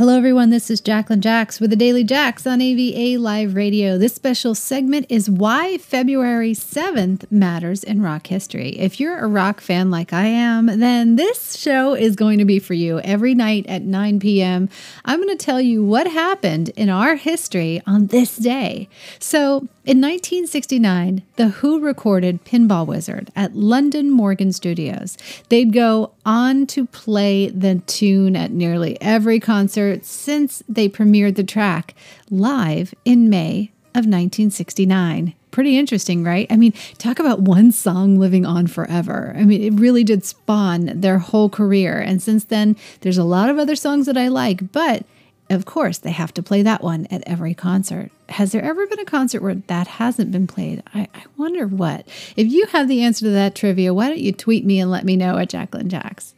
Hello everyone, this is Jacqueline Jax with the Daily Jax on AVA Live Radio. This special segment is Why February 7th Matters in Rock History. If you're a rock fan like I am, then this show is going to be for you. Every night at 9 p.m., I'm going to tell you what happened in our history on this day. So, in 1969, The Who recorded Pinball Wizard at London Morgan Studios. They'd go on to play the tune at nearly every concert since they premiered the track live in May of 1969. Pretty interesting, right? I mean, talk about one song living on forever. I mean, it really did spawn their whole career. And since then, there's a lot of other songs that I like, but of course, they have to play that one at every concert. Has there ever been a concert where that hasn't been played? I wonder what. If you have the answer to that trivia, why don't you tweet me and let me know at Jacqueline Jax.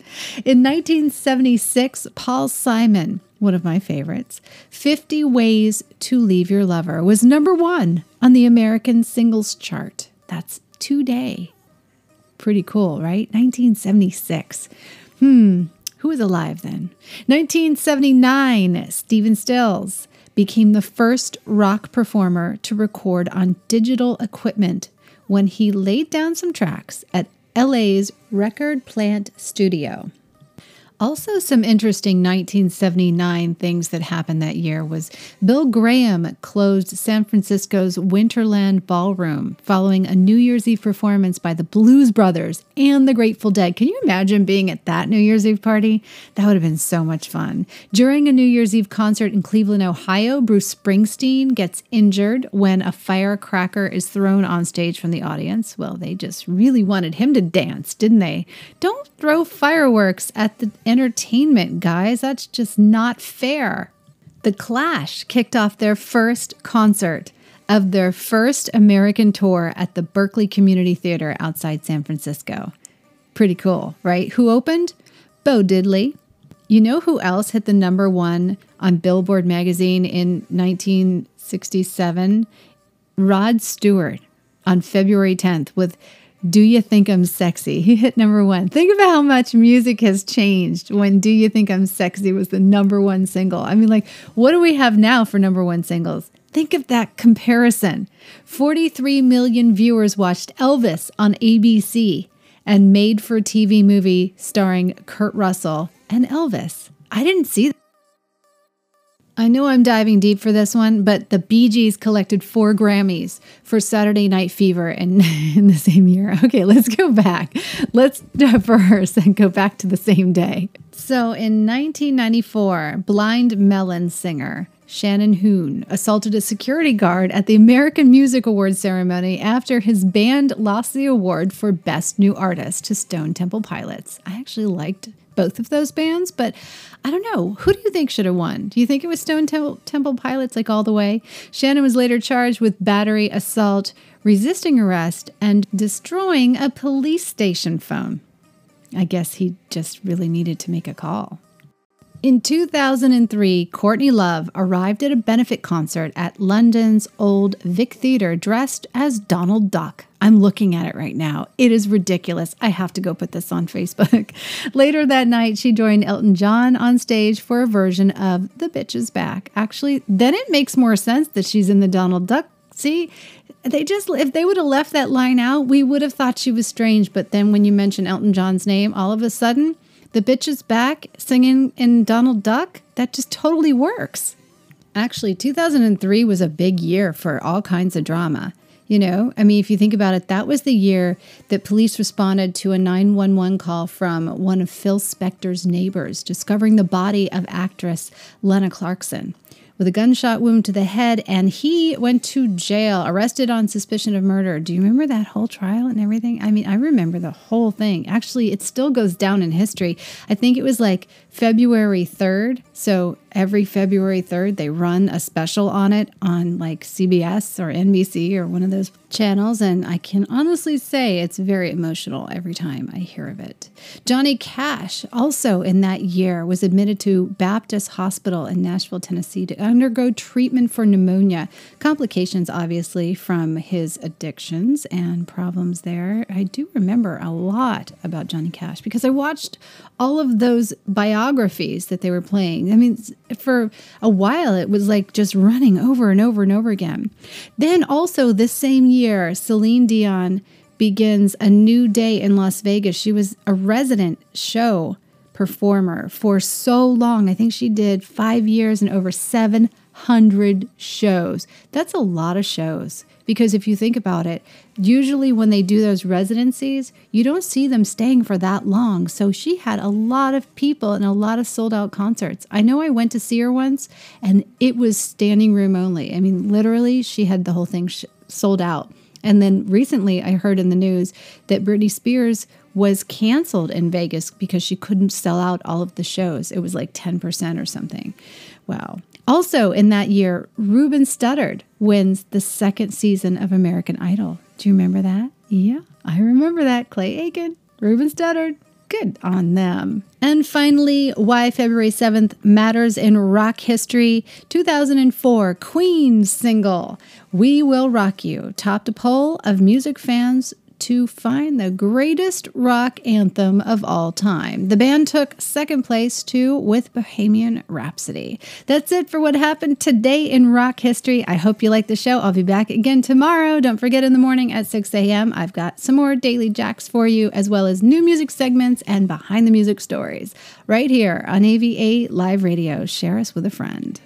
In 1976, Paul Simon, one of my favorites, 50 Ways to Leave Your Lover, was #1 on the American Singles Chart. That's today. Pretty cool, right? 1976. Who was alive then? 1979, Stephen Stills became the first rock performer to record on digital equipment when he laid down some tracks at LA's Record Plant Studio. Also, some interesting 1979 things that happened that year was Bill Graham closed San Francisco's Winterland Ballroom following a New Year's Eve performance by the Blues Brothers and the Grateful Dead. Can you imagine being at that New Year's Eve party? That would have been so much fun. During a New Year's Eve concert in Cleveland, Ohio, Bruce Springsteen gets injured when a firecracker is thrown on stage from the audience. Well, they just really wanted him to dance, didn't they? Don't throw fireworks at the entertainment, guys. That's just not fair. The Clash kicked off their first concert of their first American tour at the Berkeley Community Theater outside San Francisco. Pretty cool, right? Who opened? Bo Diddley. You know who else hit the #1 on Billboard magazine in 1967? Rod Stewart on February 10th with Do You Think I'm Sexy? He hit #1. Think about how much music has changed when Do You Think I'm Sexy was the #1 single. I mean, like, what do we have now for #1 singles? Think of that comparison. 43 million viewers watched Elvis on ABC and made-for-TV movie starring Kurt Russell and Elvis. I didn't see that. I know I'm diving deep for this one, but the Bee Gees collected 4 Grammys for Saturday Night Fever in the same year. Okay, let's go back. Let's diverse and go back to the same day. So in 1994, Blind Melon singer Shannon Hoon assaulted a security guard at the American Music Awards ceremony after his band lost the award for Best New Artist to Stone Temple Pilots. I actually liked both of those bands, but I don't know. Who do you think should have won? Do you think it was Stone Temple Pilots, like, all the way? Shannon was later charged with battery, assault, resisting arrest, and destroying a police station phone. I guess he just really needed to make a call. In 2003, Courtney Love arrived at a benefit concert at London's Old Vic Theater dressed as Donald Duck. I'm looking at it right now. It is ridiculous. I have to go put this on Facebook. Later that night, she joined Elton John on stage for a version of The Bitch is Back. Actually, then it makes more sense that she's in the Donald Duck. See, if they would have left that line out, we would have thought she was strange. But then when you mention Elton John's name, all of a sudden, The Bitch is Back singing in Donald Duck, that just totally works. Actually, 2003 was a big year for all kinds of drama. You know, I mean, if you think about it, that was the year that police responded to a 911 call from one of Phil Spector's neighbors, discovering the body of actress Lena Clarkson with a gunshot wound to the head, and he went to jail, arrested on suspicion of murder. Do you remember that whole trial and everything? I mean, I remember the whole thing. Actually, it still goes down in history. I think it was like February 3rd. So every February 3rd, they run a special on it on like CBS or NBC or one of those channels. And I can honestly say it's very emotional every time I hear of it. Johnny Cash, also in that year, was admitted to Baptist Hospital in Nashville, Tennessee to undergo treatment for pneumonia, complications obviously from his addictions and problems there. I do remember a lot about Johnny Cash because I watched all of those biographies that they were playing. I mean, for a while it was like just running over and over and over again. Then also this same year, Celine Dion begins a new day in Las Vegas. She was a resident show performer for so long. I think she did 5 years and over 700 shows. That's a lot of shows because if you think about it, usually when they do those residencies, you don't see them staying for that long. So she had a lot of people and a lot of sold out concerts. I know I went to see her once and it was standing room only. I mean, literally she had the whole thing sold out. And then recently I heard in the news that Britney Spears was canceled in Vegas because she couldn't sell out all of the shows. It was like 10% or something. Wow. Also in that year, Ruben Studdard wins the second season of American Idol. Do you remember that? Yeah, I remember that. Clay Aiken, Ruben Studdard. Good on them. And finally, why February 7th matters in rock history. 2004 Queen's single, We Will Rock You, topped a poll of music fans to find the greatest rock anthem of all time. The band took second place too with Bohemian Rhapsody. That's it for what happened today in rock history. I hope you like the show. I'll be back again tomorrow. Don't forget in the morning at 6 a.m. I've got some more Daily Jax for you, as well as new music segments and behind the music stories right here on AVA Live Radio. Share us with a friend.